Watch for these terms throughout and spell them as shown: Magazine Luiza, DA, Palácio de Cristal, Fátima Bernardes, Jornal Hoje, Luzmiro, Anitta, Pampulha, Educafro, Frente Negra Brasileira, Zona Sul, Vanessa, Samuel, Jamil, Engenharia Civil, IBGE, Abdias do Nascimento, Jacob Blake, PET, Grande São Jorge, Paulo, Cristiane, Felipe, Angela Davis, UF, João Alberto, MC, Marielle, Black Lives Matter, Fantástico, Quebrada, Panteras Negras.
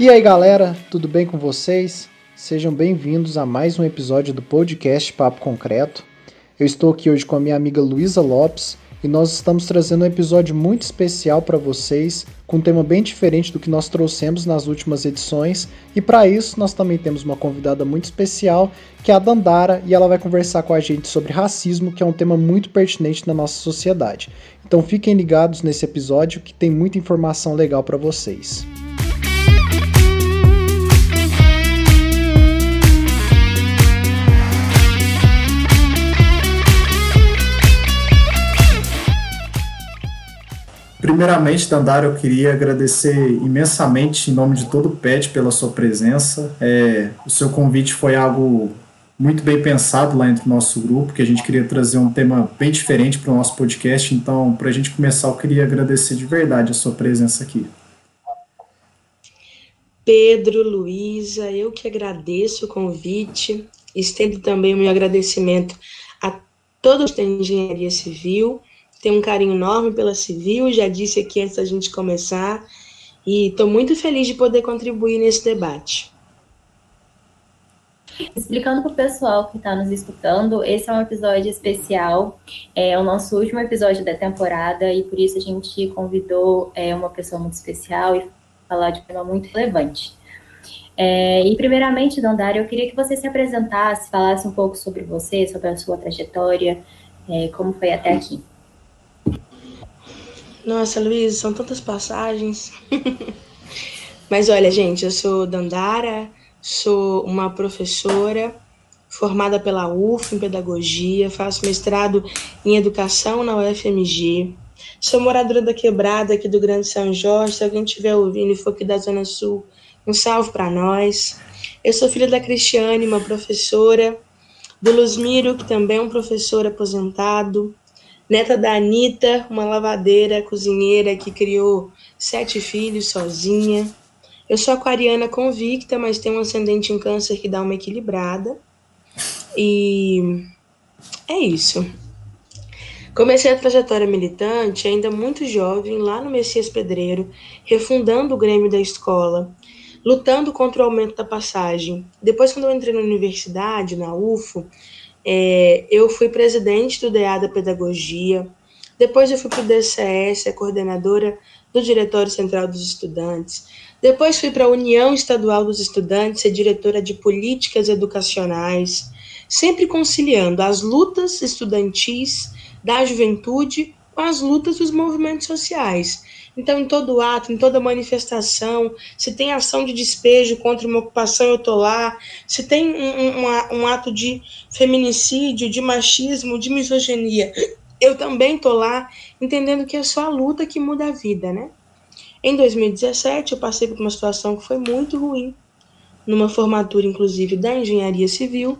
E aí galera, tudo bem com vocês? Sejam bem-vindos a mais um episódio do podcast Papo Concreto. Eu estou aqui hoje com a minha amiga Luísa Lopes e nós estamos trazendo um episódio muito especial para vocês, com um tema bem diferente do que nós trouxemos nas últimas edições. E para isso nós também temos uma convidada muito especial, que é a Dandara, e ela vai conversar com a gente sobre racismo, que é um tema muito pertinente na nossa sociedade. Então fiquem ligados nesse episódio que tem muita informação legal para vocês. Primeiramente, Dandara, eu queria agradecer imensamente, em nome de todo o PET, pela sua presença. O seu convite foi algo muito bem pensado lá entre o nosso grupo, que a gente queria trazer um tema bem diferente para o nosso podcast. Então, para a gente começar, eu queria agradecer de verdade a sua presença aqui. Pedro, Luísa, eu que agradeço o convite. Estendo também o meu agradecimento a todos da Engenharia Civil. Tenho um carinho enorme pela Civil, já disse aqui antes da gente começar, e estou muito feliz de poder contribuir nesse debate. Explicando para o pessoal que está nos escutando, esse é um episódio especial, é o nosso último episódio da temporada, e por isso a gente convidou uma pessoa muito especial e falar de um tema muito relevante. E primeiramente, Dandara, eu queria que você se apresentasse, falasse um pouco sobre você, sobre a sua trajetória, como foi até aqui. Nossa, Luísa, são tantas passagens. Mas olha, gente, eu sou Dandara, sou uma professora formada pela UF em pedagogia, faço mestrado em educação na UFMG, sou moradora da Quebrada aqui do Grande São Jorge. Se alguém estiver ouvindo e for aqui da Zona Sul, um salve para nós. Eu sou filha da Cristiane, uma professora, do Luzmiro, que também é um professor aposentado, neta da Anitta, uma lavadeira, cozinheira que criou 7 filhos sozinha. Eu sou aquariana convicta, mas tenho um ascendente em câncer que dá uma equilibrada. E é isso. Comecei a trajetória militante ainda muito jovem, lá no Messias Pedreiro, refundando o Grêmio da escola, lutando contra o aumento da passagem. Depois, quando eu entrei na universidade, na UFU, eu fui presidente do DA da Pedagogia, depois eu fui para o DCS, a coordenadora do Diretório Central dos Estudantes, depois fui para a União Estadual dos Estudantes, ser diretora de Políticas Educacionais, sempre conciliando as lutas estudantis da juventude com as lutas dos movimentos sociais. Então, em todo ato, em toda manifestação, se tem ação de despejo contra uma ocupação, eu tô lá. Se tem um ato de feminicídio, de machismo, de misoginia, eu também tô lá, entendendo que é só a luta que muda a vida, né? Em 2017, eu passei por uma situação que foi muito ruim, numa formatura, inclusive, da Engenharia Civil,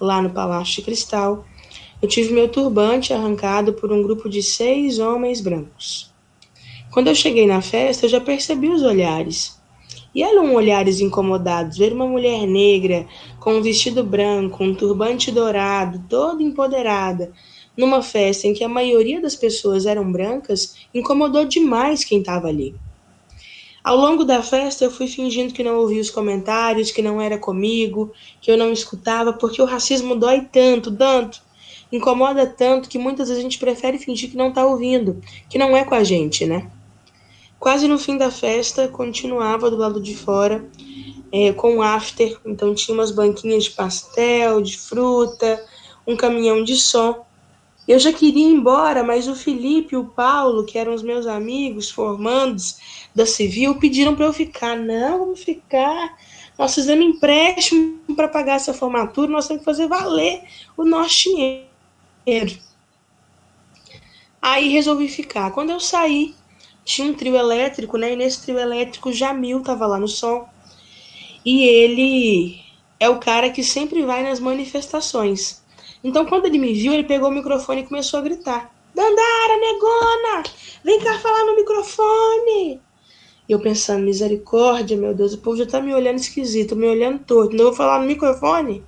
lá no Palácio de Cristal. Eu tive meu turbante arrancado por um grupo de 6 homens brancos. Quando eu cheguei na festa, eu já percebi os olhares. E eram olhares incomodados. Ver uma mulher negra, com um vestido branco, um turbante dourado, toda empoderada, numa festa em que a maioria das pessoas eram brancas, incomodou demais quem estava ali. Ao longo da festa, eu fui fingindo que não ouvia os comentários, que não era comigo, que eu não escutava, porque o racismo dói tanto, incomoda tanto, que muitas vezes a gente prefere fingir que não está ouvindo, que não é com a gente, né? Quase no fim da festa, continuava do lado de fora com after. Então tinha umas banquinhas de pastel, de fruta, um caminhão de som. Eu já queria ir embora, mas o Felipe e o Paulo, que eram os meus amigos formandos da Civil, pediram para eu ficar. Não, vamos ficar. Nós fizemos empréstimo para pagar essa formatura, nós temos que fazer valer o nosso dinheiro. Aí resolvi ficar. Quando eu saí, tinha um trio elétrico, né? E nesse trio elétrico, Jamil estava lá no som. E ele é o cara que sempre vai nas manifestações. Então, quando ele me viu, ele pegou o microfone e começou a gritar: Dandara, negona, vem cá falar no microfone. E eu pensando, misericórdia, meu Deus, o povo já tá me olhando esquisito, me olhando torto, não vou falar no microfone?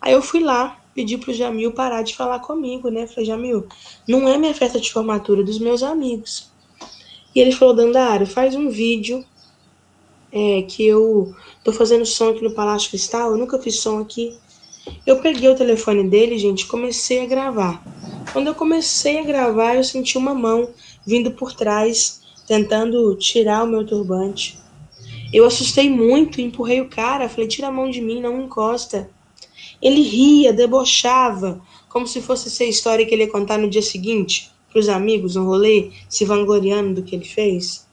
Aí eu fui lá, pedi pro Jamil parar de falar comigo, né? Falei, Jamil, não é minha festa de formatura, é dos meus amigos. E ele falou, Dandara, faz um vídeo que eu tô fazendo som aqui no Palácio de Cristal, eu nunca fiz som aqui. Eu peguei o telefone dele, gente, comecei a gravar. Quando eu comecei a gravar, eu senti uma mão vindo por trás, tentando tirar o meu turbante. Eu assustei muito, empurrei o cara, falei, tira a mão de mim, não encosta. Ele ria, debochava, como se fosse essa história que ele ia contar no dia seguinte, pros amigos no rolê, se vangloriando do que ele fez.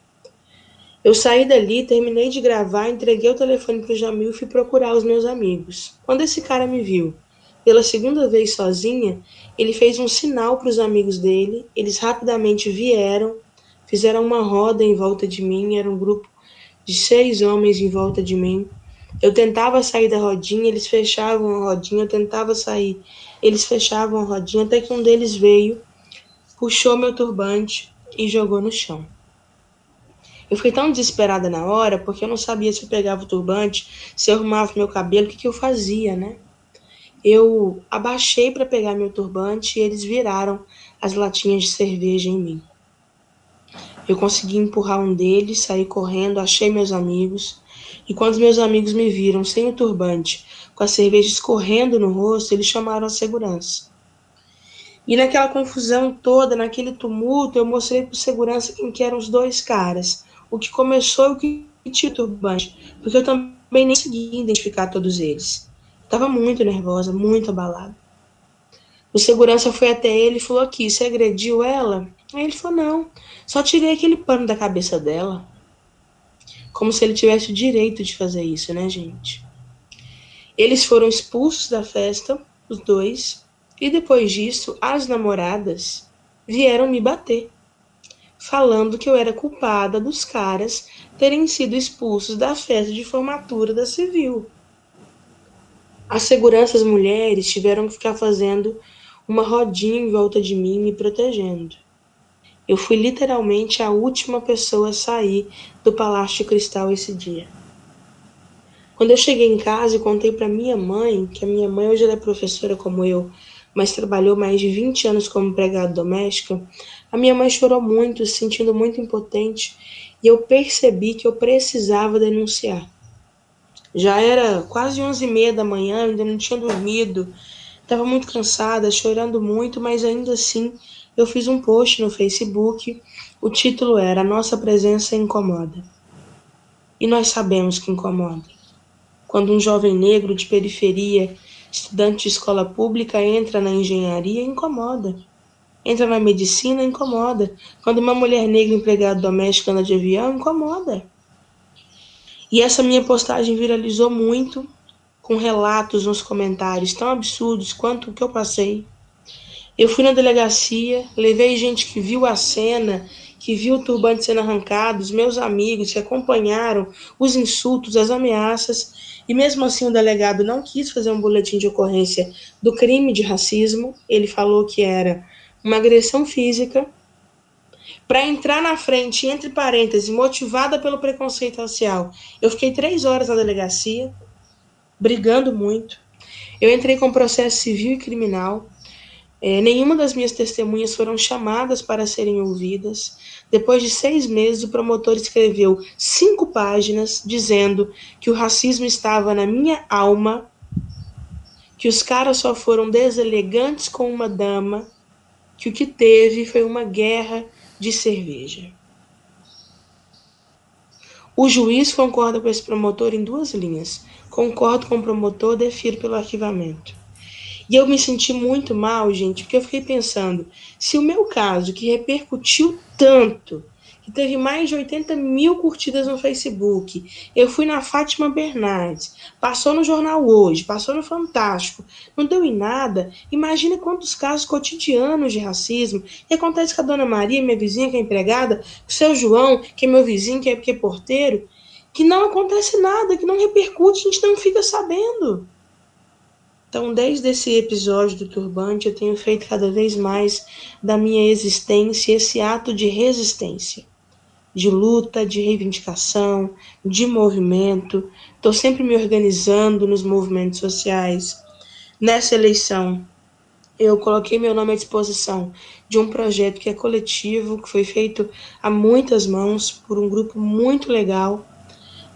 Eu saí dali, terminei de gravar, entreguei o telefone pro Jamil e fui procurar os meus amigos. Quando esse cara me viu pela segunda vez sozinha, ele fez um sinal pros amigos dele, eles rapidamente vieram, fizeram uma roda em volta de mim, era um grupo de 6 homens em volta de mim. Eu tentava sair da rodinha, eles fechavam a rodinha, eu tentava sair, eles fechavam a rodinha, até que um deles veio, puxou meu turbante e jogou no chão. Eu fiquei tão desesperada na hora, porque eu não sabia se eu pegava o turbante, se eu arrumava meu cabelo, o que eu fazia, né? Eu abaixei para pegar meu turbante e eles viraram as latinhas de cerveja em mim. Eu consegui empurrar um deles, saí correndo, achei meus amigos. E quando meus amigos me viram sem o turbante, com a cerveja escorrendo no rosto, eles chamaram a segurança. E naquela confusão toda, naquele tumulto, eu mostrei para o segurança quem que eram os 2 caras. O que começou e o que tinha o turbante, porque eu também nem consegui identificar todos eles. Estava muito nervosa, muito abalada. O segurança foi até ele e falou aqui, você agrediu ela? Aí ele falou, não, só tirei aquele pano da cabeça dela. Como se ele tivesse o direito de fazer isso, né, gente? Eles foram expulsos da festa, os 2, e depois disso, as namoradas vieram me bater, falando que eu era culpada dos caras terem sido expulsos da festa de formatura da Civil. As seguranças mulheres tiveram que ficar fazendo uma rodinha em volta de mim, me protegendo. Eu fui literalmente a última pessoa a sair do Palácio de Cristal esse dia. Quando eu cheguei em casa e contei para minha mãe, que a minha mãe hoje ela é professora como eu, mas trabalhou mais de 20 anos como empregada doméstica, a minha mãe chorou muito, se sentindo muito impotente, e eu percebi que eu precisava denunciar. Já era quase 11h30 da manhã, ainda não tinha dormido, estava muito cansada, chorando muito, mas ainda assim... eu fiz um post no Facebook, o título era "A nossa presença incomoda". E nós sabemos que incomoda. Quando um jovem negro de periferia, estudante de escola pública, entra na engenharia, incomoda. Entra na medicina, incomoda. Quando uma mulher negra empregada doméstica anda de avião, incomoda. E essa minha postagem viralizou muito, com relatos nos comentários tão absurdos quanto o que eu passei. Eu fui na delegacia, levei gente que viu a cena, que viu o turbante sendo arrancado, os meus amigos que acompanharam os insultos, as ameaças, e mesmo assim o delegado não quis fazer um boletim de ocorrência do crime de racismo, ele falou que era uma agressão física, para entrar na frente, entre parênteses, motivada pelo preconceito racial. Eu fiquei 3 horas na delegacia, brigando muito, eu entrei com processo civil e criminal. Nenhuma das minhas testemunhas foram chamadas para serem ouvidas. Depois de 6 meses, o promotor escreveu 5 páginas dizendo que o racismo estava na minha alma, que os caras só foram deselegantes com uma dama, que o que teve foi uma guerra de cerveja. O juiz concorda com esse promotor em 2 linhas. Concordo com o promotor, defiro pelo arquivamento. E eu me senti muito mal, gente, porque eu fiquei pensando, se o meu caso, que repercutiu tanto, que teve mais de 80 mil curtidas no Facebook, eu fui na Fátima Bernardes, passou no Jornal Hoje, passou no Fantástico, não deu em nada, imagina quantos casos cotidianos de racismo, e acontece com a Dona Maria, minha vizinha que é empregada, com o Seu João, que é meu vizinho, que é porteiro, que não acontece nada, que não repercute, a gente não fica sabendo. Então, desde esse episódio do turbante, eu tenho feito cada vez mais da minha existência esse ato de resistência, de luta, de reivindicação, de movimento. Estou sempre me organizando nos movimentos sociais. Nessa eleição, eu coloquei meu nome à disposição de um projeto que é coletivo, que foi feito a muitas mãos por um grupo muito legal.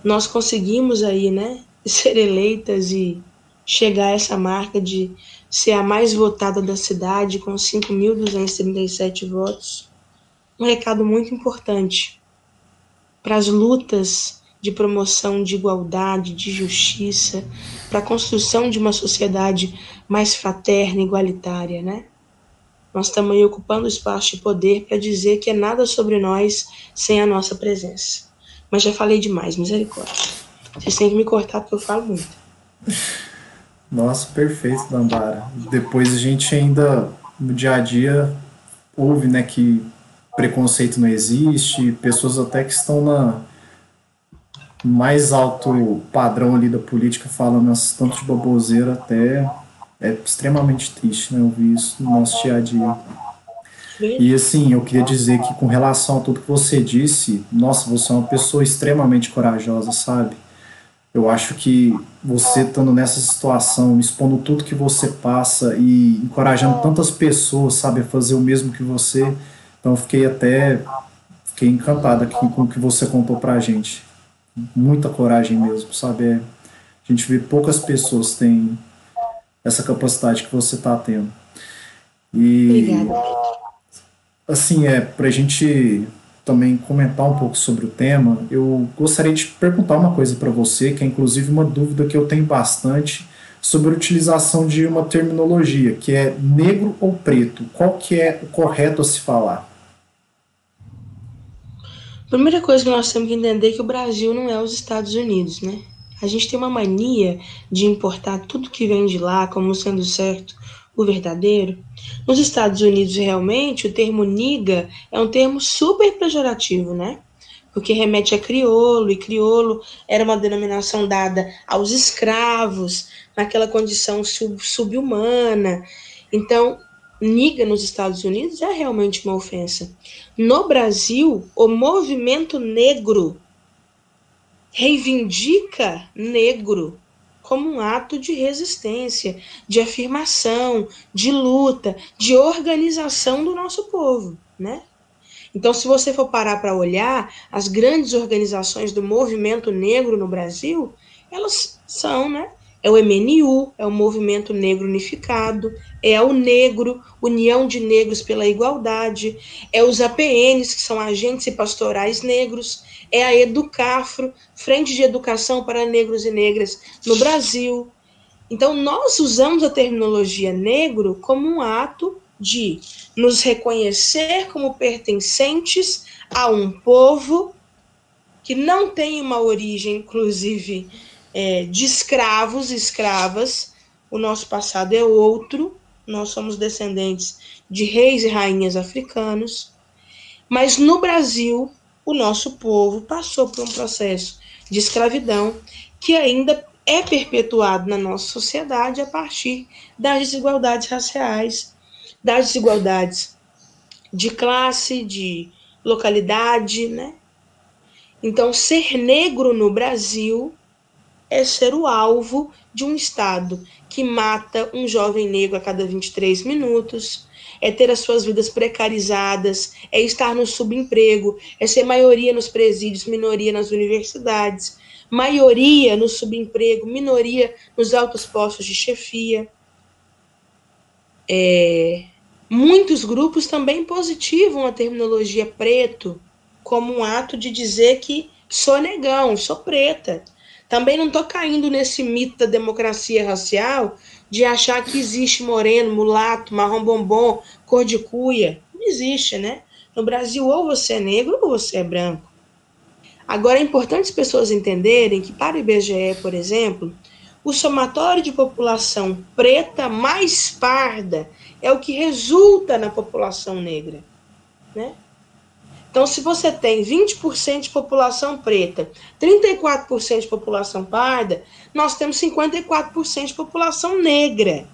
nós conseguimos aí, né, ser eleitas e chegar a essa marca de ser a mais votada da cidade, com 5.237 votos. Um recado muito importante para as lutas de promoção de igualdade, de justiça, para a construção de uma sociedade mais fraterna e igualitária, né? Nós estamos aí ocupando espaço de poder para dizer que é nada sobre nós sem a nossa presença. Mas já falei demais, misericórdia. Vocês têm que me cortar porque eu falo muito. Nossa, perfeito, Dandara. Depois a gente ainda, no dia a dia, ouve, né, que preconceito não existe, pessoas até que estão na mais alto padrão ali da política falando essas tantas de baboseira, até é extremamente triste, né, ouvir isso no nosso dia a dia. E assim, eu queria dizer que com relação a tudo que você disse, nossa, você é uma pessoa extremamente corajosa, sabe? Eu acho que você estando nessa situação, expondo tudo que você passa e encorajando tantas pessoas, sabe, a fazer o mesmo que você. Então, fiquei encantada com o que você contou pra gente. Muita coragem mesmo, sabe? É, a gente vê poucas pessoas têm essa capacidade que você tá tendo. E, obrigada. Assim, pra gente também comentar um pouco sobre o tema, eu gostaria de perguntar uma coisa para você, que é inclusive uma dúvida que eu tenho bastante, sobre a utilização de uma terminologia, que é negro ou preto. Qual que é o correto a se falar? A primeira coisa que nós temos que entender é que o Brasil não é os Estados Unidos, né? A gente tem uma mania de importar tudo que vem de lá como sendo certo, o verdadeiro. Nos Estados Unidos, realmente, o termo nigga é um termo super pejorativo, né? Porque remete a crioulo, e crioulo era uma denominação dada aos escravos, naquela condição subhumana. Então, nigga nos Estados Unidos é realmente uma ofensa. No Brasil, o movimento negro reivindica negro como um ato de resistência, de afirmação, de luta, de organização do nosso povo, né? Então, se você for parar para olhar, as grandes organizações do movimento negro no Brasil, elas são, né? É o MNU, é o Movimento Negro Unificado, é o Negro, União de Negros pela Igualdade, é os APNs, que são Agentes e Pastorais Negros, é a Educafro, Frente de Educação para Negros e Negras no Brasil. Então, nós usamos a terminologia negro como um ato de nos reconhecer como pertencentes a um povo que não tem uma origem, inclusive, de escravos e escravas. O nosso passado é outro, nós somos descendentes de reis e rainhas africanos, mas no Brasil, o nosso povo passou por um processo de escravidão que ainda é perpetuado na nossa sociedade a partir das desigualdades raciais, das desigualdades de classe, de localidade, né? Então, ser negro no Brasil é ser o alvo de um Estado que mata um jovem negro a cada 23 minutos, é ter as suas vidas precarizadas, é estar no subemprego, é ser maioria nos presídios, minoria nas universidades, maioria no subemprego, minoria nos altos postos de chefia. Muitos grupos também positivam a terminologia preto como um ato de dizer que sou negão, sou preta. Também não estou caindo nesse mito da democracia racial de achar que existe moreno, mulato, marrom bombom, cor de cuia. Não existe, né? No Brasil, ou você é negro ou você é branco. Agora, é importante as pessoas entenderem que para o IBGE, por exemplo, o somatório de população preta mais parda é o que resulta na população negra, né? Então, se você tem 20% de população preta, 34% de população parda, nós temos 54% de população negra.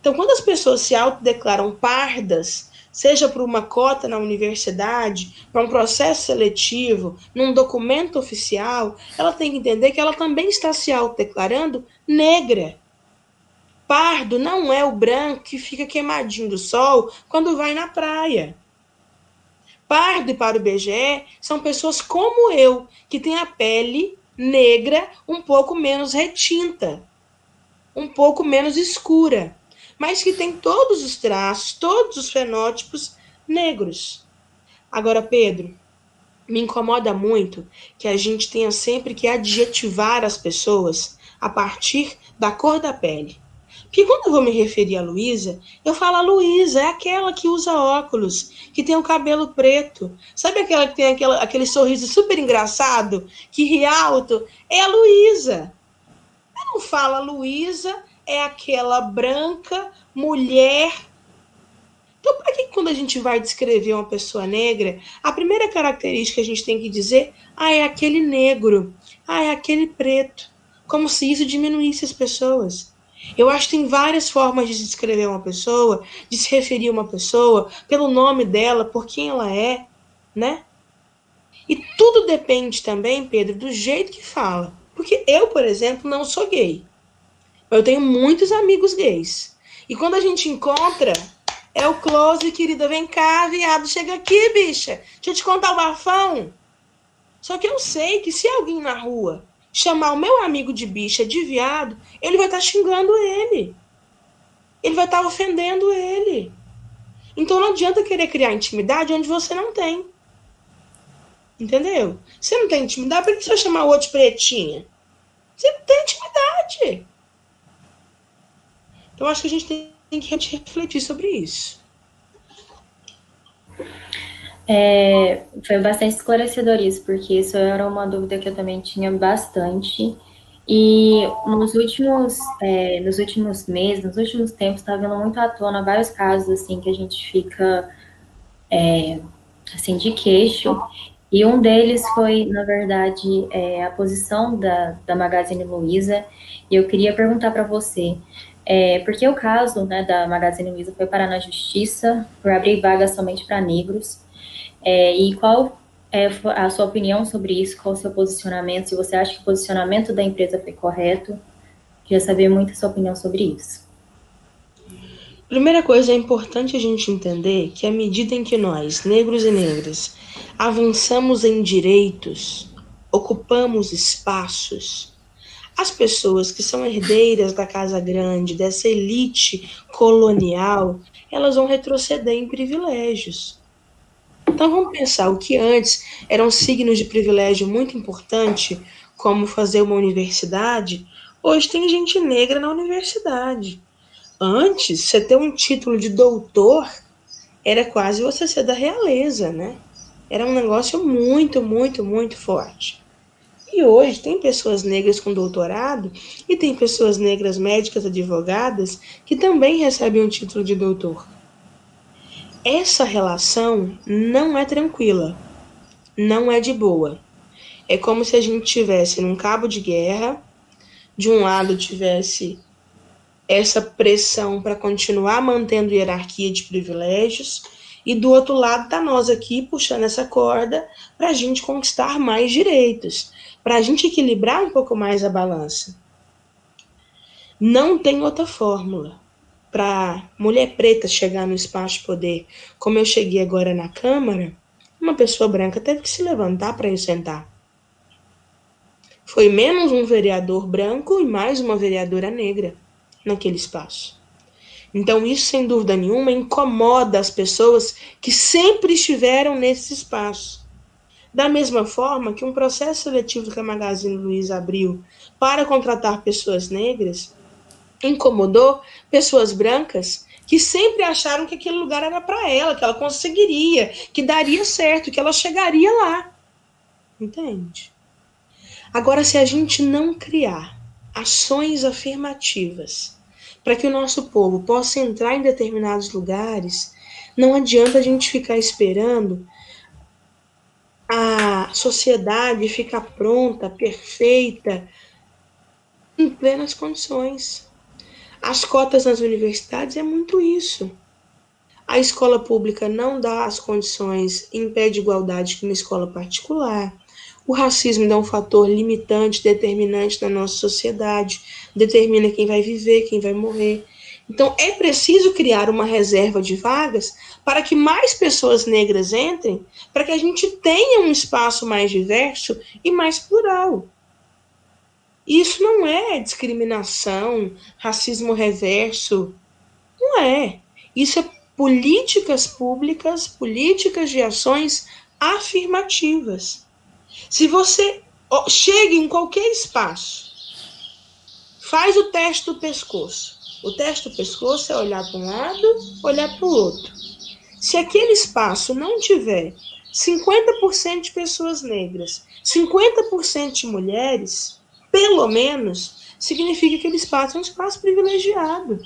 Então, quando as pessoas se autodeclaram pardas, seja por uma cota na universidade, para um processo seletivo, num documento oficial, ela tem que entender que ela também está se autodeclarando negra. Pardo não é o branco que fica queimadinho do sol quando vai na praia. Pardo e para o IBGE são pessoas como eu, que têm a pele negra um pouco menos retinta, um pouco menos escura, mas que tem todos os traços, todos os fenótipos negros. Agora, Pedro, me incomoda muito que a gente tenha sempre que adjetivar as pessoas a partir da cor da pele. Porque quando eu vou me referir a Luísa, eu falo a Luísa, é aquela que usa óculos, que tem o cabelo preto. Sabe aquela que tem aquele sorriso super engraçado, que ri alto? É a Luísa. Eu não falo a Luísa, é aquela branca, mulher. Então, para que quando a gente vai descrever uma pessoa negra, a primeira característica que a gente tem que dizer, é aquele negro, é aquele preto. Como se isso diminuísse as pessoas. Eu acho que tem várias formas de descrever uma pessoa, de se referir a uma pessoa, pelo nome dela, por quem ela é, né? E tudo depende também, Pedro, do jeito que fala. Porque eu, por exemplo, não sou gay. Eu tenho muitos amigos gays. E quando a gente encontra, é o close, querida, vem cá, viado, chega aqui, bicha. Deixa eu te contar o bafão. Só que eu sei que se alguém na rua chamar o meu amigo de bicha, de viado, ele vai estar xingando ele. Ele vai estar ofendendo ele. Então não adianta querer criar intimidade onde você não tem. Entendeu? Você não tem intimidade, por que você vai chamar o outro pretinha? Você não tem intimidade. Então acho que a gente tem que refletir sobre isso. Foi bastante esclarecedor isso, porque isso era uma dúvida que eu também tinha bastante, e nos últimos meses, nos últimos tempos, está vindo muito à tona vários casos, assim, que a gente fica, assim, de queixo, e um deles foi, na verdade, a posição da Magazine Luiza, e eu queria perguntar para você, porque o caso, né, da Magazine Luiza foi parar na justiça, por abrir vaga somente para negros. E qual é a sua opinião sobre isso? Qual o seu posicionamento? Se você acha que o posicionamento da empresa foi correto? Queria saber muito a sua opinião sobre isso. Primeira coisa, é importante a gente entender que à medida em que nós, negros e negras, avançamos em direitos, ocupamos espaços, as pessoas que são herdeiras da Casa Grande, dessa elite colonial, elas vão retroceder em privilégios. Então vamos pensar, o que antes eram signos de privilégio muito importante, como fazer uma universidade, hoje tem gente negra na universidade. Antes, você ter um título de doutor era quase você ser da realeza, né? Era um negócio muito, muito, muito forte. E hoje tem pessoas negras com doutorado e tem pessoas negras médicas, advogadas, que também recebem um título de doutor. Essa relação não é tranquila, não é de boa. É como se a gente tivesse num cabo de guerra, de um lado tivesse essa pressão para continuar mantendo hierarquia de privilégios, e do outro lado tá nós aqui puxando essa corda para a gente conquistar mais direitos, para a gente equilibrar um pouco mais a balança. Não tem outra fórmula. Para mulher preta chegar no espaço de poder, como eu cheguei agora na Câmara, uma pessoa branca teve que se levantar para eu sentar. Foi menos um vereador branco e mais uma vereadora negra naquele espaço. Então isso, sem dúvida nenhuma, incomoda as pessoas que sempre estiveram nesse espaço. Da mesma forma que um processo seletivo que a Magazine Luiza abriu para contratar pessoas negras incomodou pessoas brancas que sempre acharam que aquele lugar era para ela, que ela conseguiria, que daria certo, que ela chegaria lá. Entende? Agora, se a gente não criar ações afirmativas para que o nosso povo possa entrar em determinados lugares, não adianta a gente ficar esperando a sociedade ficar pronta, perfeita, em plenas condições. As cotas nas universidades é muito isso. A escola pública não dá as condições, impede igualdade que uma escola particular. O racismo ainda é um fator limitante, determinante na nossa sociedade, determina quem vai viver, quem vai morrer. Então é preciso criar uma reserva de vagas para que mais pessoas negras entrem, para que a gente tenha um espaço mais diverso e mais plural. Isso não é discriminação, racismo reverso. Não é. Isso é políticas públicas, políticas de ações afirmativas. Se você chega em qualquer espaço, faz o teste do pescoço. O teste do pescoço é olhar para um lado, olhar para o outro. Se aquele espaço não tiver 50% de pessoas negras, 50% de mulheres, pelo menos, significa que aquele espaço é um espaço privilegiado.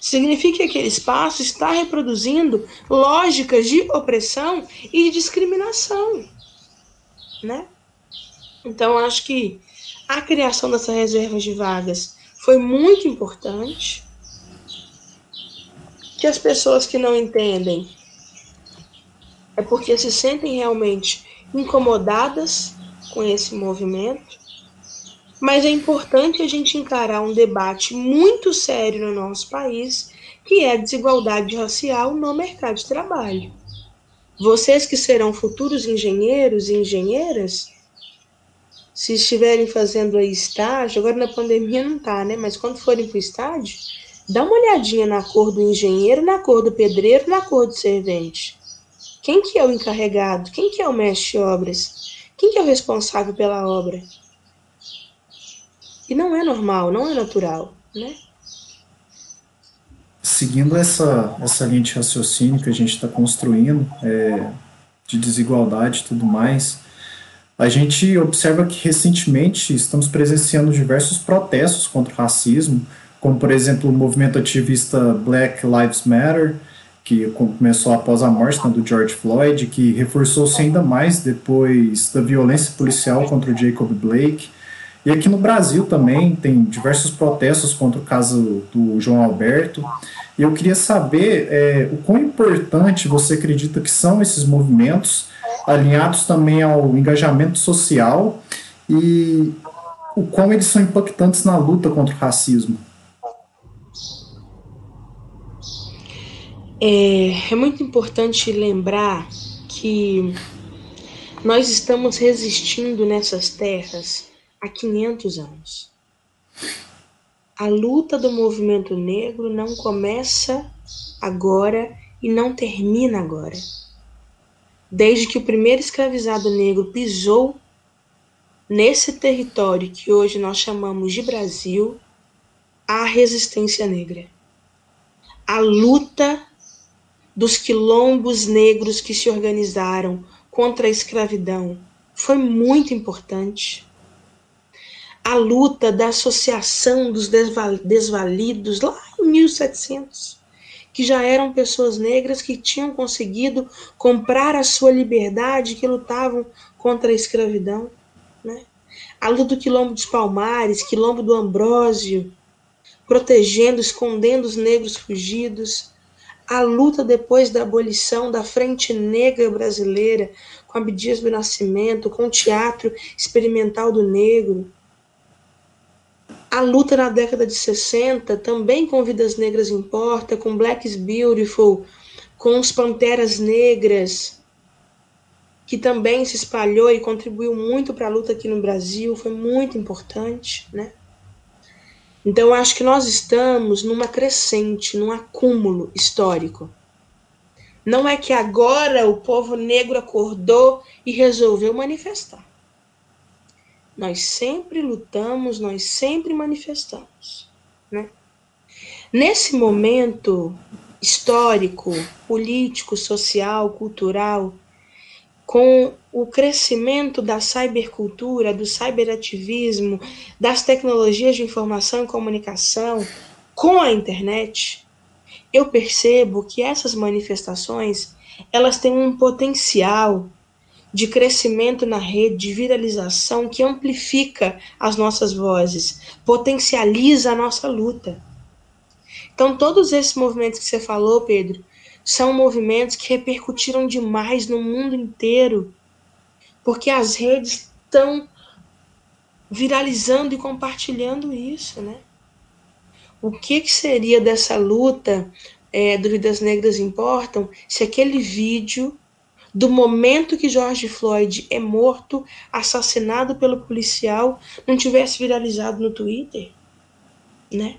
Significa que aquele espaço está reproduzindo lógicas de opressão e de discriminação, né? Então, acho que a criação dessa reserva de vagas foi muito importante. Que as pessoas que não entendem é porque se sentem realmente incomodadas com esse movimento. Mas é importante a gente encarar um debate muito sério no nosso país, que é a desigualdade racial no mercado de trabalho. Vocês que serão futuros engenheiros e engenheiras, se estiverem fazendo aí estágio, agora na pandemia não tá, né? Mas quando forem para o estágio, dá uma olhadinha na cor do engenheiro, na cor do pedreiro, na cor do servente. Quem que é o encarregado? Quem que é o mestre de obras? Quem que é o responsável pela obra? E não é normal, não é natural, né? Seguindo essa linha de raciocínio que a gente está construindo, de desigualdade e tudo mais, a gente observa que recentemente estamos presenciando diversos protestos contra o racismo, como, por exemplo, o movimento ativista Black Lives Matter, que começou após a morte do George Floyd, que reforçou-se ainda mais depois da violência policial contra o Jacob Blake. E aqui no Brasil também tem diversos protestos contra o caso do João Alberto. E eu queria saber o quão importante você acredita que são esses movimentos, alinhados também ao engajamento social, e o quão eles são impactantes na luta contra o racismo. É muito importante lembrar que nós estamos resistindo nessas terras há 500 anos. A luta do movimento negro não começa agora e não termina agora. Desde que o primeiro escravizado negro pisou nesse território que hoje nós chamamos de Brasil, há resistência negra. A luta dos quilombos negros que se organizaram contra a escravidão foi muito importante. A luta da Associação dos Desvalidos, lá em 1700, que já eram pessoas negras que tinham conseguido comprar a sua liberdade, que lutavam contra a escravidão, né? A luta do Quilombo dos Palmares, Quilombo do Ambrósio, protegendo, escondendo os negros fugidos. A luta depois da abolição da Frente Negra Brasileira, com Abdias do Nascimento, com o Teatro Experimental do Negro. A luta na década de 60, também com Vidas Negras Importa, com Black is Beautiful, com os Panteras Negras, que também se espalhou e contribuiu muito para a luta aqui no Brasil, foi muito importante, né? Então, acho que nós estamos numa crescente, num acúmulo histórico. Não é que agora o povo negro acordou e resolveu manifestar. Nós sempre lutamos, nós sempre manifestamos, né? Nesse momento histórico, político, social, cultural, com o crescimento da cybercultura, do cyberativismo, das tecnologias de informação e comunicação, com a internet, eu percebo que essas manifestações, elas têm um potencial de crescimento na rede, de viralização, que amplifica as nossas vozes, potencializa a nossa luta. Então, todos esses movimentos que você falou, Pedro, são movimentos que repercutiram demais no mundo inteiro, porque as redes estão viralizando e compartilhando isso, né? O que seria dessa luta do Vidas Negras Importam se aquele vídeo do momento que George Floyd é morto, assassinado pelo policial, não tivesse viralizado no Twitter, né?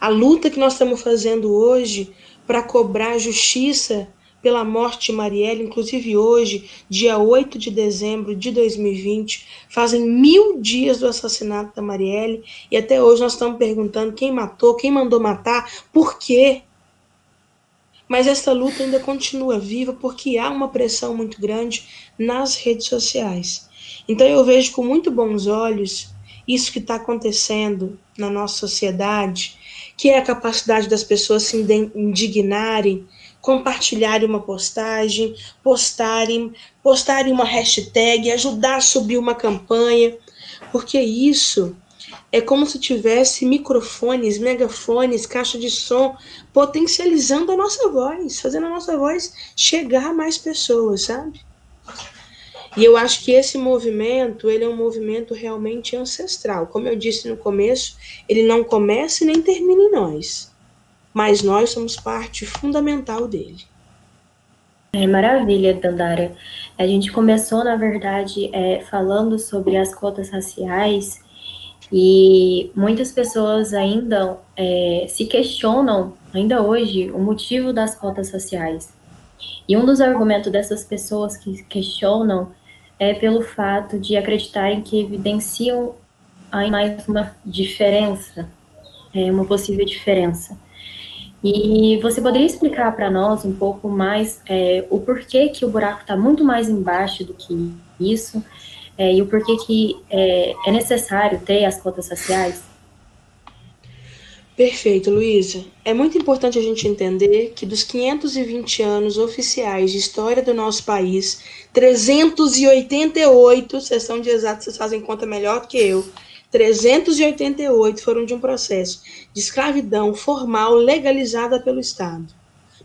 A luta que nós estamos fazendo hoje para cobrar justiça pela morte de Marielle, inclusive hoje, dia 8 de dezembro de 2020, fazem 1000 dias do assassinato da Marielle, e até hoje nós estamos perguntando quem matou, quem mandou matar, por quê? Mas essa luta ainda continua viva porque há uma pressão muito grande nas redes sociais. Então eu vejo com muito bons olhos isso que está acontecendo na nossa sociedade, que é a capacidade das pessoas se indignarem, compartilharem uma postagem, postarem uma hashtag, ajudar a subir uma campanha, porque isso é como se tivesse microfones, megafones, caixa de som, potencializando a nossa voz, fazendo a nossa voz chegar a mais pessoas, sabe? E eu acho que esse movimento, ele é um movimento realmente ancestral. Como eu disse no começo, ele não começa e nem termina em nós, mas nós somos parte fundamental dele. É maravilha, Dandara. A gente começou, na verdade, falando sobre as cotas raciais, e muitas pessoas ainda se questionam, ainda hoje, o motivo das cotas raciais. E um dos argumentos dessas pessoas que questionam é pelo fato de acreditarem que evidenciam ainda mais uma diferença, uma possível diferença. E você poderia explicar para nós um pouco mais o porquê que o buraco está muito mais embaixo do que isso, e o porquê que é necessário ter as cotas raciais? Perfeito, Luísa. É muito importante a gente entender que dos 520 anos oficiais de história do nosso país, 388, vocês são de exato, vocês fazem conta melhor que eu, 388 foram de um processo de escravidão formal legalizada pelo Estado.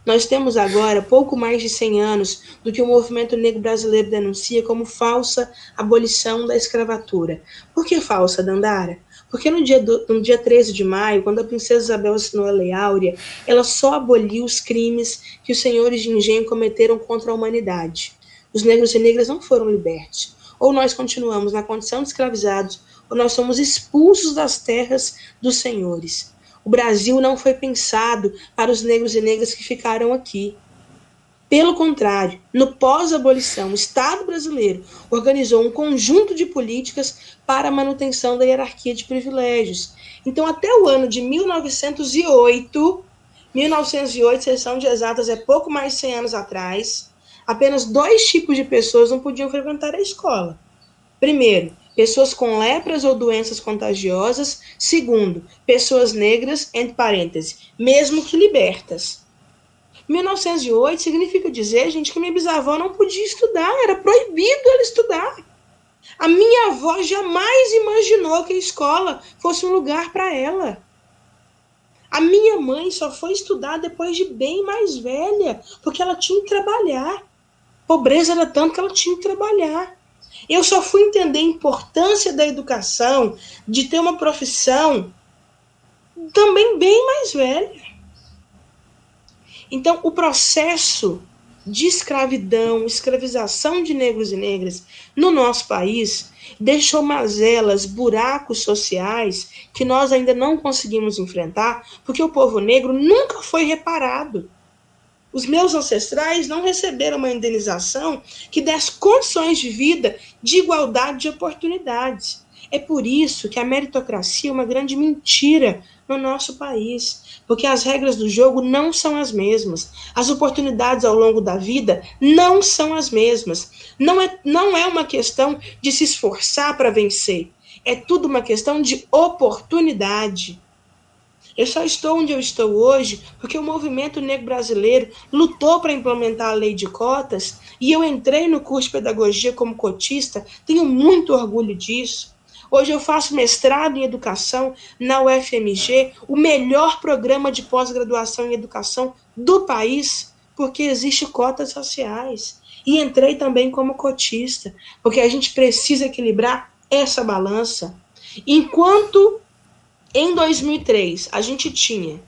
Nós temos agora pouco mais de 100 anos do que o movimento negro brasileiro denuncia como falsa abolição da escravatura. Por que falsa, Dandara? Porque no dia 13 de maio, quando a princesa Isabel assinou a Lei Áurea, ela só aboliu os crimes que os senhores de engenho cometeram contra a humanidade. Os negros e negras não foram libertos. Ou nós continuamos na condição de escravizados, ou nós somos expulsos das terras dos senhores. O Brasil não foi pensado para os negros e negras que ficaram aqui. Pelo contrário, no pós-abolição, o Estado brasileiro organizou um conjunto de políticas para a manutenção da hierarquia de privilégios. Então, até o ano de 1908, sessão de exatas é pouco mais de 100 anos atrás, apenas 2 tipos de pessoas não podiam frequentar a escola. Primeiro, pessoas com lepras ou doenças contagiosas. Segundo, pessoas negras, entre parênteses, mesmo que libertas. 1908 significa dizer, gente, que minha bisavó não podia estudar, era proibido ela estudar. A minha avó jamais imaginou que a escola fosse um lugar para ela. A minha mãe só foi estudar depois de bem mais velha, porque ela tinha que trabalhar. Pobreza era tanto que ela tinha que trabalhar. Eu só fui entender a importância da educação, de ter uma profissão também bem mais velha. Então, o processo de escravidão, escravização de negros e negras no nosso país deixou mazelas, buracos sociais que nós ainda não conseguimos enfrentar, porque o povo negro nunca foi reparado. Os meus ancestrais não receberam uma indenização que desse condições de vida de igualdade de oportunidades. É por isso que a meritocracia é uma grande mentira no nosso país, porque as regras do jogo não são as mesmas, as oportunidades ao longo da vida não são as mesmas. Não é uma questão de se esforçar para vencer, é tudo uma questão de oportunidade. Eu só estou onde eu estou hoje porque o movimento negro brasileiro lutou para implementar a lei de cotas e eu entrei no curso de pedagogia como cotista, tenho muito orgulho disso. Hoje eu faço mestrado em educação na UFMG, o melhor programa de pós-graduação em educação do país, porque existe cotas raciais. E entrei também como cotista, porque a gente precisa equilibrar essa balança. Enquanto em 2003, a gente tinha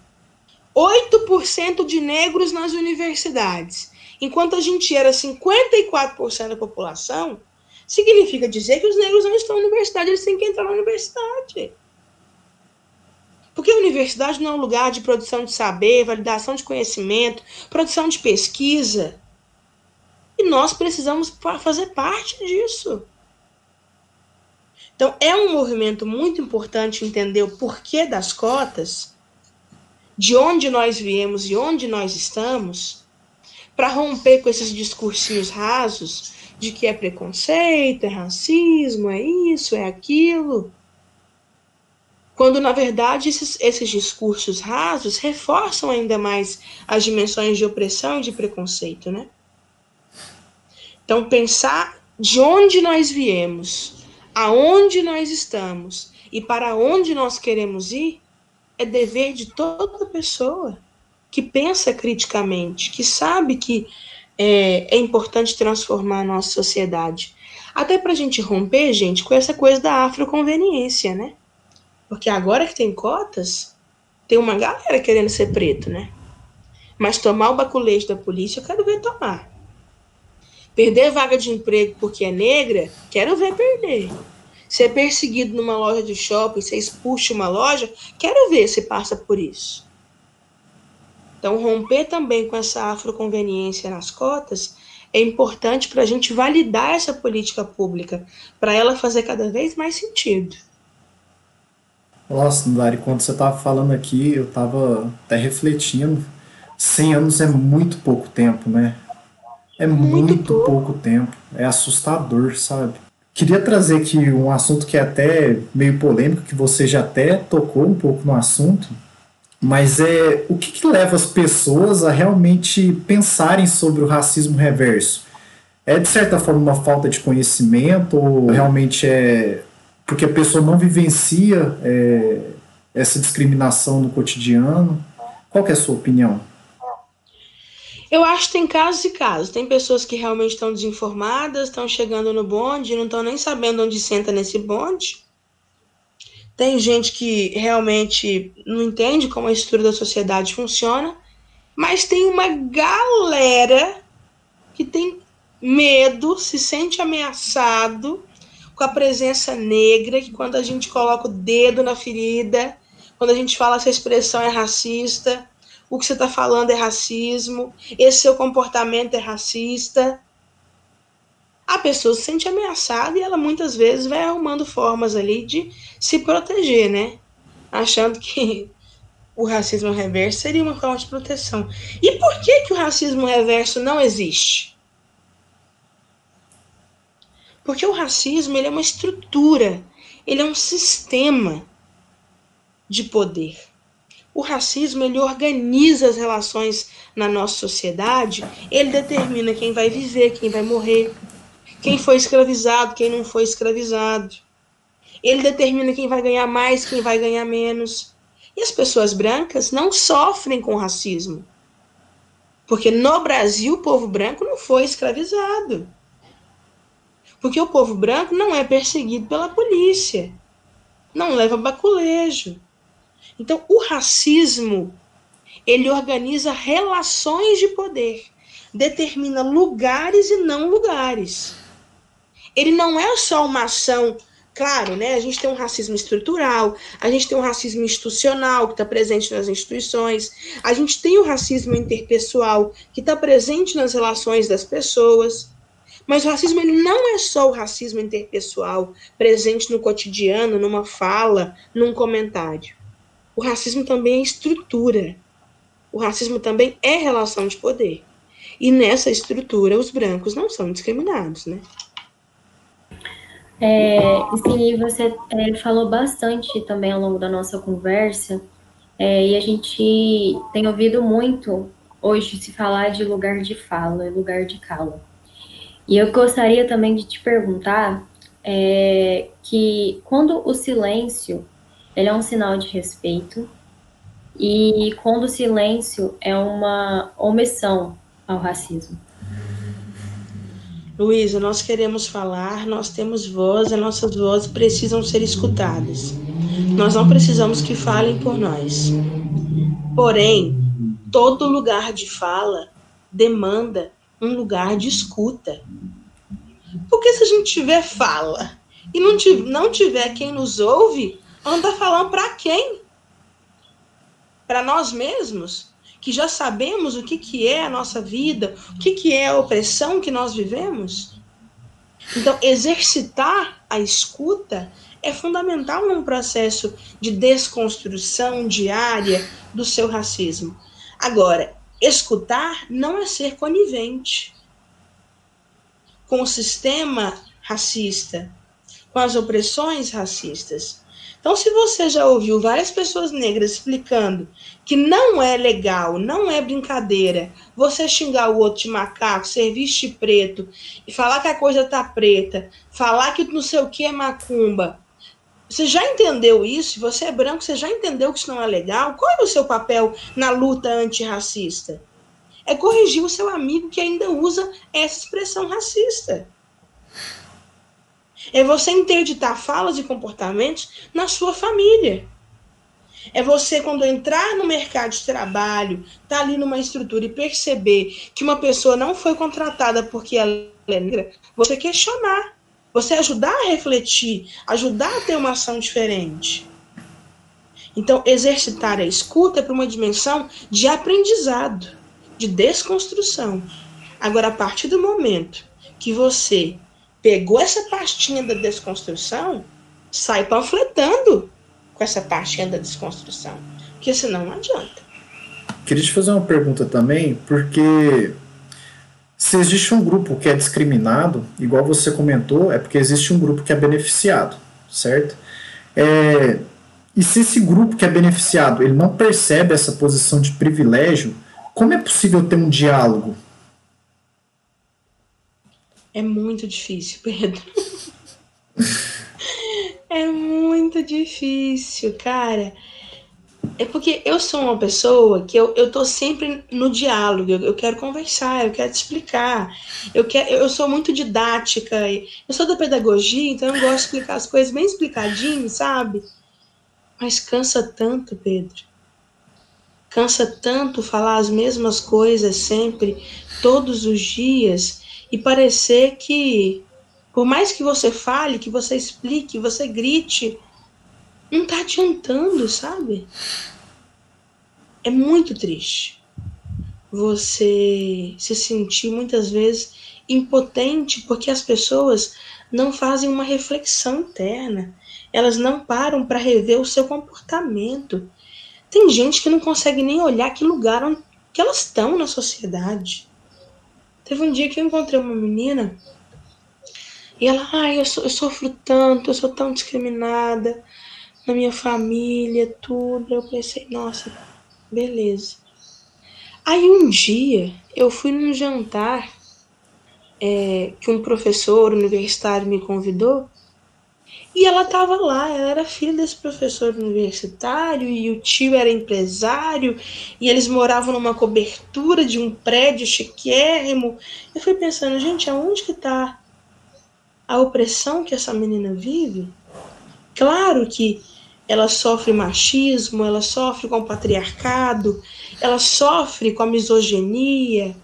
8% de negros nas universidades Enquanto a gente era 54% da população, significa dizer que os negros não estão na universidade, eles têm que entrar na universidade. Porque a universidade não é um lugar de produção de saber, validação de conhecimento, produção de pesquisa. E nós precisamos fazer parte disso. Então, é um movimento muito importante entender o porquê das cotas, de onde nós viemos e onde nós estamos, para romper com esses discursinhos rasos de que é preconceito, é racismo, é isso, é aquilo. Quando, na verdade, esses discursos rasos reforçam ainda mais as dimensões de opressão e de preconceito, né? Então, pensar de onde nós viemos, aonde nós estamos e para onde nós queremos ir, é dever de toda pessoa que pensa criticamente, que sabe que é importante transformar a nossa sociedade. Até para a gente romper, gente, com essa coisa da afroconveniência, né? Porque agora que tem cotas, tem uma galera querendo ser preto, né? Mas tomar o baculete da polícia, eu quero ver tomar. Perder vaga de emprego porque é negra, quero ver perder. Ser perseguido numa loja de shopping, ser expulso de uma loja, quero ver se passa por isso. Então, romper também com essa afroconveniência nas cotas é importante para a gente validar essa política pública, para ela fazer cada vez mais sentido. Nossa, Dandara, quando você estava falando aqui, eu estava até refletindo. 100 anos é muito pouco tempo, né? É muito pouco tempo. É assustador, sabe? Queria trazer aqui um assunto que é até meio polêmico, que você já até tocou um pouco no assunto, mas é o que leva as pessoas a realmente pensarem sobre o racismo reverso? É, de certa forma, uma falta de conhecimento ou realmente é porque a pessoa não vivencia essa discriminação no cotidiano? Qual que é a sua opinião? Eu acho que tem casos e casos. Tem pessoas que realmente estão desinformadas, estão chegando no bonde, não estão nem sabendo onde senta nesse bonde. Tem gente que realmente não entende como a estrutura da sociedade funciona, mas tem uma galera que tem medo, se sente ameaçado com a presença negra, que quando a gente coloca o dedo na ferida, quando a gente fala essa expressão é racista, o que você está falando é racismo, esse seu comportamento é racista. A pessoa se sente ameaçada e ela muitas vezes vai arrumando formas ali de se proteger, né? Achando que o racismo reverso seria uma forma de proteção. E por que o racismo reverso não existe? Porque o racismo, ele é uma estrutura, ele é um sistema de poder. O racismo, ele organiza as relações na nossa sociedade, ele determina quem vai viver, quem vai morrer, quem foi escravizado, quem não foi escravizado. Ele determina quem vai ganhar mais, quem vai ganhar menos. E as pessoas brancas não sofrem com racismo. Porque no Brasil o povo branco não foi escravizado. Porque o povo branco não é perseguido pela polícia. Não leva baculejo. Então o racismo, ele organiza relações de poder. Determina lugares e não lugares. Ele não é só uma ação, claro, né? A gente tem um racismo estrutural, a gente tem um racismo institucional que está presente nas instituições, a gente tem o racismo interpessoal que está presente nas relações das pessoas, mas o racismo, ele não é só o racismo interpessoal presente no cotidiano, numa fala, num comentário. O racismo também é estrutura. O racismo também é relação de poder. E nessa estrutura, os brancos não são discriminados, né? Sim, você falou bastante também ao longo da nossa conversa, e a gente tem ouvido muito hoje se falar de lugar de fala e lugar de cala. E eu gostaria também de te perguntar que quando o silêncio, ele é um sinal de respeito, e quando o silêncio é uma omissão ao racismo. Luísa, nós queremos falar, nós temos voz, as nossas vozes precisam ser escutadas. Nós não precisamos que falem por nós. Porém, todo lugar de fala demanda um lugar de escuta. Porque se a gente tiver fala e não tiver quem nos ouve, vamos estar falando para quem? Para nós mesmos, que já sabemos o que é a nossa vida, o que é a opressão que nós vivemos. Então, exercitar a escuta é fundamental num processo de desconstrução diária do seu racismo. Agora, escutar não é ser conivente com o sistema racista, com as opressões racistas. Então, se você já ouviu várias pessoas negras explicando que não é legal, não é brincadeira, você xingar o outro de macaco, serviço de preto, e falar que a coisa tá preta, falar que não sei o que é macumba, você já entendeu isso? Você é branco, você já entendeu que isso não é legal? Qual é o seu papel na luta antirracista? É corrigir o seu amigo que ainda usa essa expressão racista. É você interditar falas e comportamentos na sua família. É você, quando entrar no mercado de trabalho, tá ali numa estrutura e perceber que uma pessoa não foi contratada porque ela é negra, você questionar, você ajudar a refletir, ajudar a ter uma ação diferente. Então, exercitar a escuta é para uma dimensão de aprendizado, de desconstrução. Agora, a partir do momento que você pegou essa pastinha da desconstrução, sai panfletando com essa pastinha da desconstrução, porque senão não adianta. Queria te fazer uma pergunta também, porque se existe um grupo que é discriminado, igual você comentou, é porque existe um grupo que é beneficiado, certo? E se esse grupo que é beneficiado, ele não percebe essa posição de privilégio, como é possível ter um diálogo? É muito difícil, Pedro. É muito difícil, cara. É porque eu sou uma pessoa que eu tô sempre no diálogo, eu quero conversar, eu quero te explicar, eu sou muito didática, eu sou da pedagogia, então eu gosto de explicar as coisas bem explicadinho, sabe? Mas cansa tanto, Pedro. Cansa tanto falar as mesmas coisas sempre, todos os dias, e parecer que, por mais que você fale, que você explique, que você grite, não tá adiantando, sabe? É muito triste você se sentir, muitas vezes, impotente, porque as pessoas não fazem uma reflexão interna. Elas não param para rever o seu comportamento. Tem gente que não consegue nem olhar que lugar onde que elas estão na sociedade. Teve um dia que eu encontrei uma menina e ela, eu sofro tanto, eu sou tão discriminada na minha família, tudo. Eu pensei, nossa, beleza. Aí um dia eu fui num jantar que um professor universitário me convidou e ela estava lá, ela era filha desse professor universitário e o tio era empresário e eles moravam numa cobertura de um prédio chiquérrimo. Eu fui pensando, gente, aonde que está a opressão que essa menina vive? Claro que ela sofre machismo, ela sofre com o patriarcado, ela sofre com a misoginia.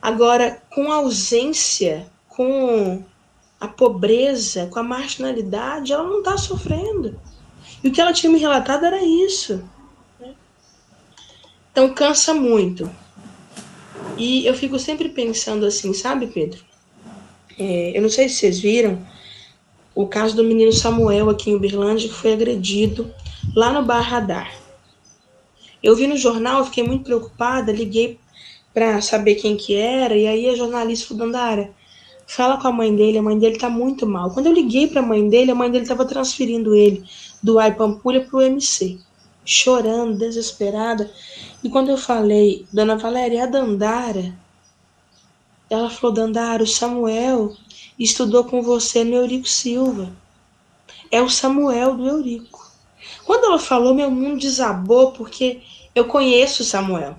Agora, com a ausência, com a pobreza, com a marginalidade, ela não está sofrendo. E o que ela tinha me relatado era isso. Né? Então, cansa muito. E eu fico sempre pensando assim, sabe, Pedro? Eu não sei se vocês viram o caso do menino Samuel aqui em Uberlândia, que foi agredido lá no Bar Radar. Eu vi no jornal, fiquei muito preocupada, liguei para saber quem que era, e aí a jornalista falou, Dandara, fala com a mãe dele tá muito mal. Quando eu liguei pra mãe dele, a mãe dele tava transferindo ele do Pampulha pro MC, chorando, desesperada. E quando eu falei, Dona Valéria, a Dandara, ela falou, Dandara, o Samuel estudou com você no Eurico Silva. É o Samuel do Eurico. Quando ela falou, meu mundo desabou, porque eu conheço o Samuel.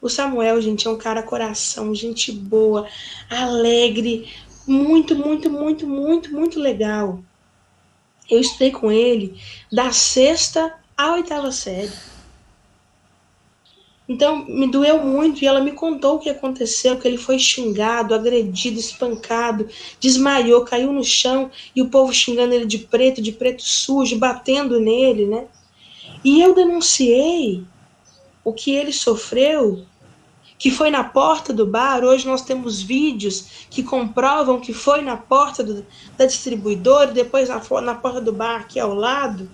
O Samuel, gente, é um cara coração, gente boa, alegre, muito, muito, muito, muito, muito legal. Eu estudei com ele da 6ª à 8ª série. Então, me doeu muito e ela me contou o que aconteceu, que ele foi xingado, agredido, espancado, desmaiou, caiu no chão e o povo xingando ele de preto sujo, batendo nele, né? E eu denunciei o que ele sofreu, que foi na porta do bar. Hoje nós temos vídeos que comprovam que foi na porta da distribuidora, depois na porta do bar aqui ao lado.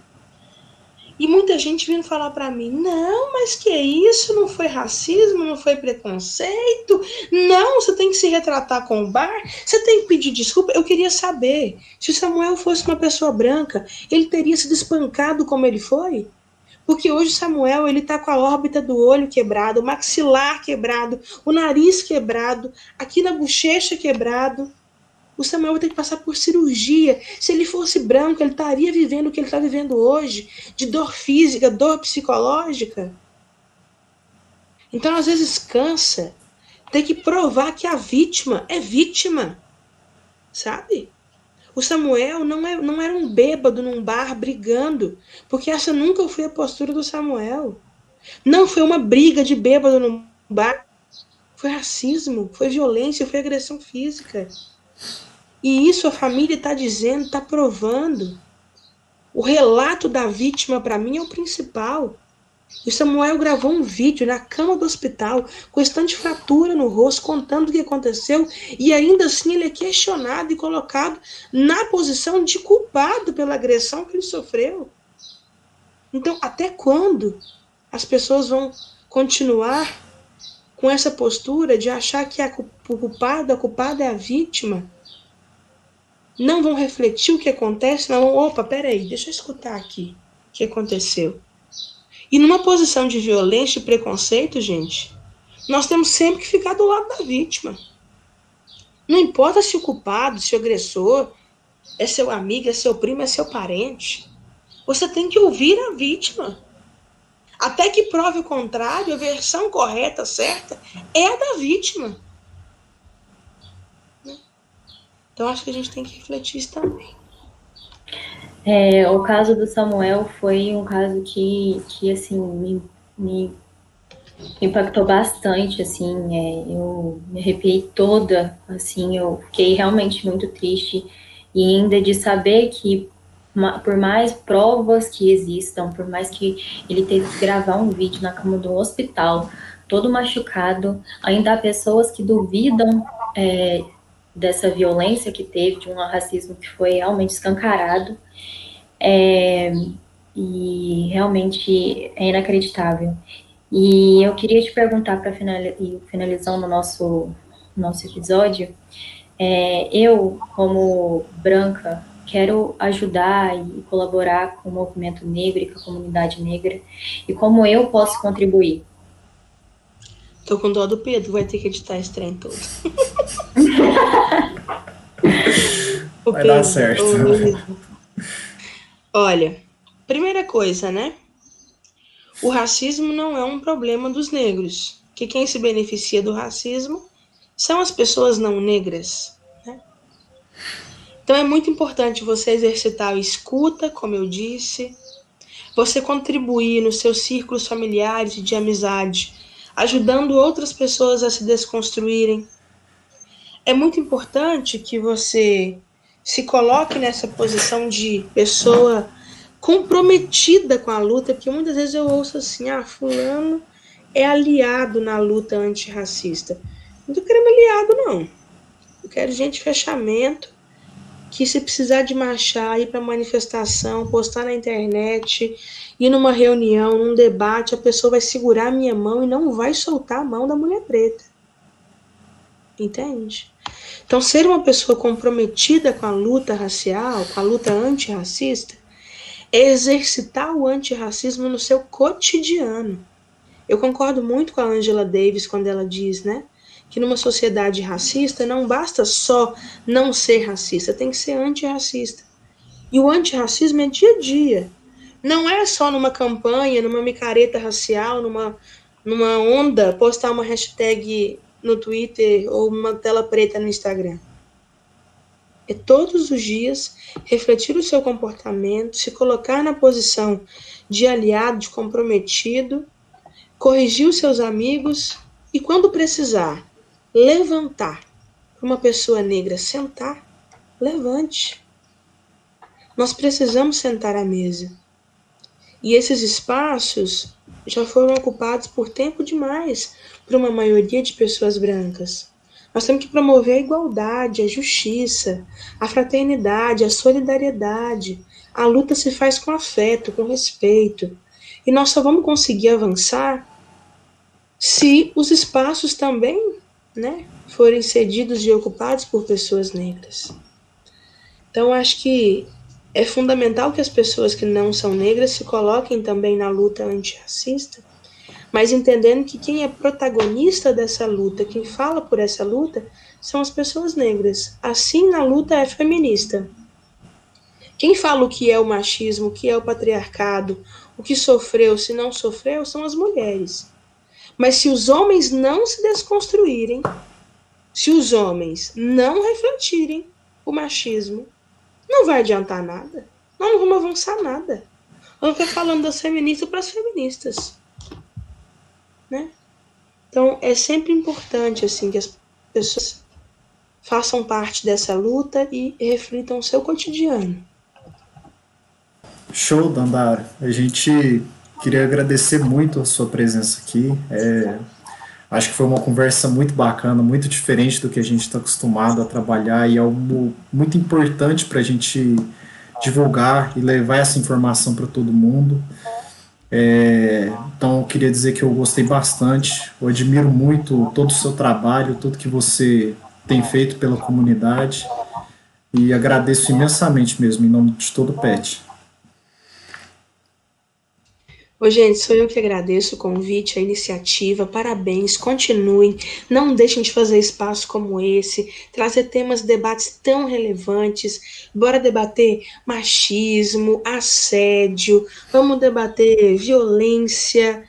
E muita gente vindo falar para mim, não, mas que isso, não foi racismo, não foi preconceito, não, você tem que se retratar com o bar, você tem que pedir desculpa. Eu queria saber, se o Samuel fosse uma pessoa branca, ele teria sido espancado como ele foi? Porque hoje o Samuel, ele tá com a órbita do olho quebrado, o maxilar quebrado, o nariz quebrado, aqui na bochecha quebrado. O Samuel vai ter que passar por cirurgia. Se ele fosse branco, ele estaria vivendo o que ele está vivendo hoje, de dor física, dor psicológica. Então, às vezes, cansa ter que provar que a vítima é vítima, sabe? O Samuel não era um bêbado num bar brigando, porque essa nunca foi a postura do Samuel. Não foi uma briga de bêbado num bar. Foi racismo, foi violência, foi agressão física. E isso a família está dizendo, está provando. O relato da vítima, para mim, é o principal. O Samuel gravou um vídeo na cama do hospital, com bastante fratura no rosto, contando o que aconteceu, e ainda assim ele é questionado e colocado na posição de culpado pela agressão que ele sofreu. Então, até quando as pessoas vão continuar com essa postura de achar que a culpada é a vítima? Não vão refletir o que acontece, não vão, opa, peraí, deixa eu escutar aqui o que aconteceu. E numa posição de violência e preconceito, gente, nós temos sempre que ficar do lado da vítima. Não importa se o culpado, se o agressor, é seu amigo, é seu primo, é seu parente. Você tem que ouvir a vítima. Até que prove o contrário, a versão correta, certa, é a da vítima. Então, acho que a gente tem que refletir isso também. O caso do Samuel foi um caso que assim, me impactou bastante, assim, eu me arrepiei toda, assim, eu fiquei realmente muito triste, e ainda de saber que, por mais provas que existam, por mais que ele teve que gravar um vídeo na cama do hospital, todo machucado, ainda há pessoas que duvidam dessa violência que teve, de um racismo que foi realmente escancarado, e realmente é inacreditável. E eu queria te perguntar, para finalizando o nosso episódio, eu, como branca, quero ajudar e colaborar com o movimento negro e com a comunidade negra, e como eu posso contribuir? Tô com dó do Pedro, vai ter que editar esse trem todo. Vai Pedro, dar certo. Olha, primeira coisa, né? O racismo não é um problema dos negros. Que quem se beneficia do racismo são as pessoas não negras, né? Então é muito importante você exercitar a escuta, como eu disse. Você contribuir nos seus círculos familiares e de amizade, ajudando outras pessoas a se desconstruírem. É muito importante que você se coloque nessa posição de pessoa comprometida com a luta, porque muitas vezes eu ouço assim, fulano é aliado na luta antirracista. Não tô querendo aliado, não. Eu quero gente de fechamento, que se precisar de marchar, ir para manifestação, postar na internet, ir numa reunião, num debate, a pessoa vai segurar a minha mão e não vai soltar a mão da mulher preta. Entende? Então, ser uma pessoa comprometida com a luta racial, com a luta antirracista, é exercitar o antirracismo no seu cotidiano. Eu concordo muito com a Angela Davis quando ela diz, né, que numa sociedade racista não basta só não ser racista, tem que ser antirracista. E o antirracismo é dia a dia. Não é só numa campanha, numa micareta racial, numa onda, postar uma hashtag no Twitter ou uma tela preta no Instagram. É todos os dias refletir o seu comportamento, se colocar na posição de aliado, de comprometido, corrigir seus amigos e, quando precisar, levantar para uma pessoa negra sentar, levante. Nós precisamos sentar à mesa. E esses espaços já foram ocupados por tempo demais por uma maioria de pessoas brancas. Nós temos que promover a igualdade, a justiça, a fraternidade, a solidariedade. A luta se faz com afeto, com respeito. E nós só vamos conseguir avançar se os espaços também, forem cedidos e ocupados por pessoas negras. Então, acho que é fundamental que as pessoas que não são negras se coloquem também na luta antirracista, mas entendendo que quem é protagonista dessa luta, quem fala por essa luta, são as pessoas negras. Assim, na luta é feminista. Quem fala o que é o machismo, o que é o patriarcado, o que sofreu, se não sofreu, são as mulheres. Mas se os homens não se desconstruírem, se os homens não refletirem o machismo, não vai adiantar nada. Nós não vamos avançar nada. Vamos ficar falando das feministas para as feministas. Então, é sempre importante que as pessoas façam parte dessa luta e reflitam o seu cotidiano. Show, Dandara. A gente queria agradecer muito a sua presença aqui. Acho que foi uma conversa muito bacana, muito diferente do que a gente está acostumado a trabalhar e é algo muito importante para a gente divulgar e levar essa informação para todo mundo. Então eu queria dizer que eu gostei bastante, eu admiro muito todo o seu trabalho, tudo que você tem feito pela comunidade e agradeço imensamente mesmo, em nome de todo o PET. Ô, gente, sou eu que agradeço o convite, a iniciativa, parabéns, continuem, não deixem de fazer espaço como esse, trazer temas, debates tão relevantes, bora debater machismo, assédio, vamos debater violência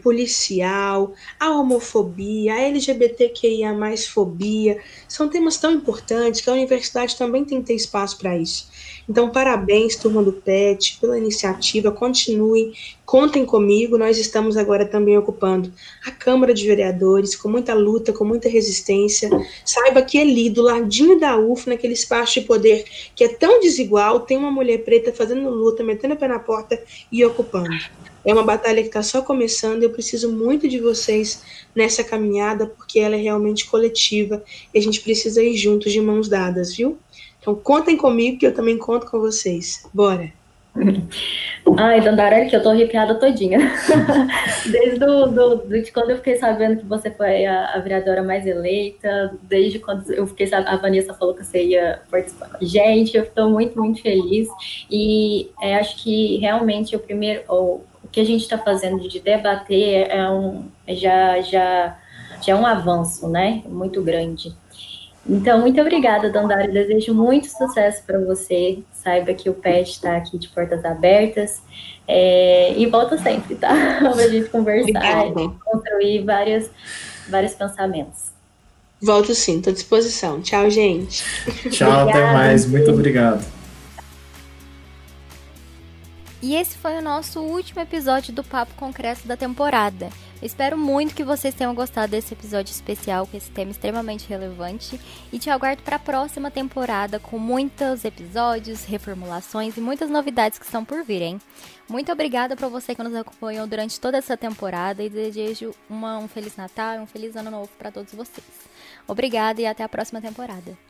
policial, a homofobia, a LGBTQIA+, fobia, são temas tão importantes que a universidade também tem que ter espaço para isso. Então, parabéns, turma do PET, pela iniciativa, continuem, contem comigo, nós estamos agora também ocupando a Câmara de Vereadores, com muita luta, com muita resistência, saiba que ali, do ladinho da UF, naquele espaço de poder que é tão desigual, tem uma mulher preta fazendo luta, metendo o pé na porta e ocupando. É uma batalha que está só começando, eu preciso muito de vocês nessa caminhada, porque ela é realmente coletiva, e a gente precisa ir juntos, de mãos dadas, viu? Então, contem comigo, que eu também conto com vocês. Bora! Ai, Dandara, que eu tô arrepiada todinha. Desde quando eu fiquei sabendo que você foi a vereadora mais eleita, desde quando eu fiquei sabendo, a Vanessa falou que você ia participar com a gente, eu estou muito, muito feliz. E acho que realmente o que a gente está fazendo de debater já é um avanço, muito grande. Então, muito obrigada, Dandara, desejo muito sucesso para você, saiba que o PET está aqui de portas abertas e volta sempre, tá? Para a gente conversar e construir vários pensamentos. Volto sim, estou à disposição. Tchau, gente. Tchau, obrigada, até mais, gente. Muito obrigado. E esse foi o nosso último episódio do Papo Concreto da temporada. Eu espero muito que vocês tenham gostado desse episódio especial, com esse tema extremamente relevante. E te aguardo para a próxima temporada com muitos episódios, reformulações e muitas novidades que estão por vir, hein? Muito obrigada para você que nos acompanhou durante toda essa temporada e desejo um Feliz Natal e um Feliz Ano Novo para todos vocês. Obrigada e até a próxima temporada.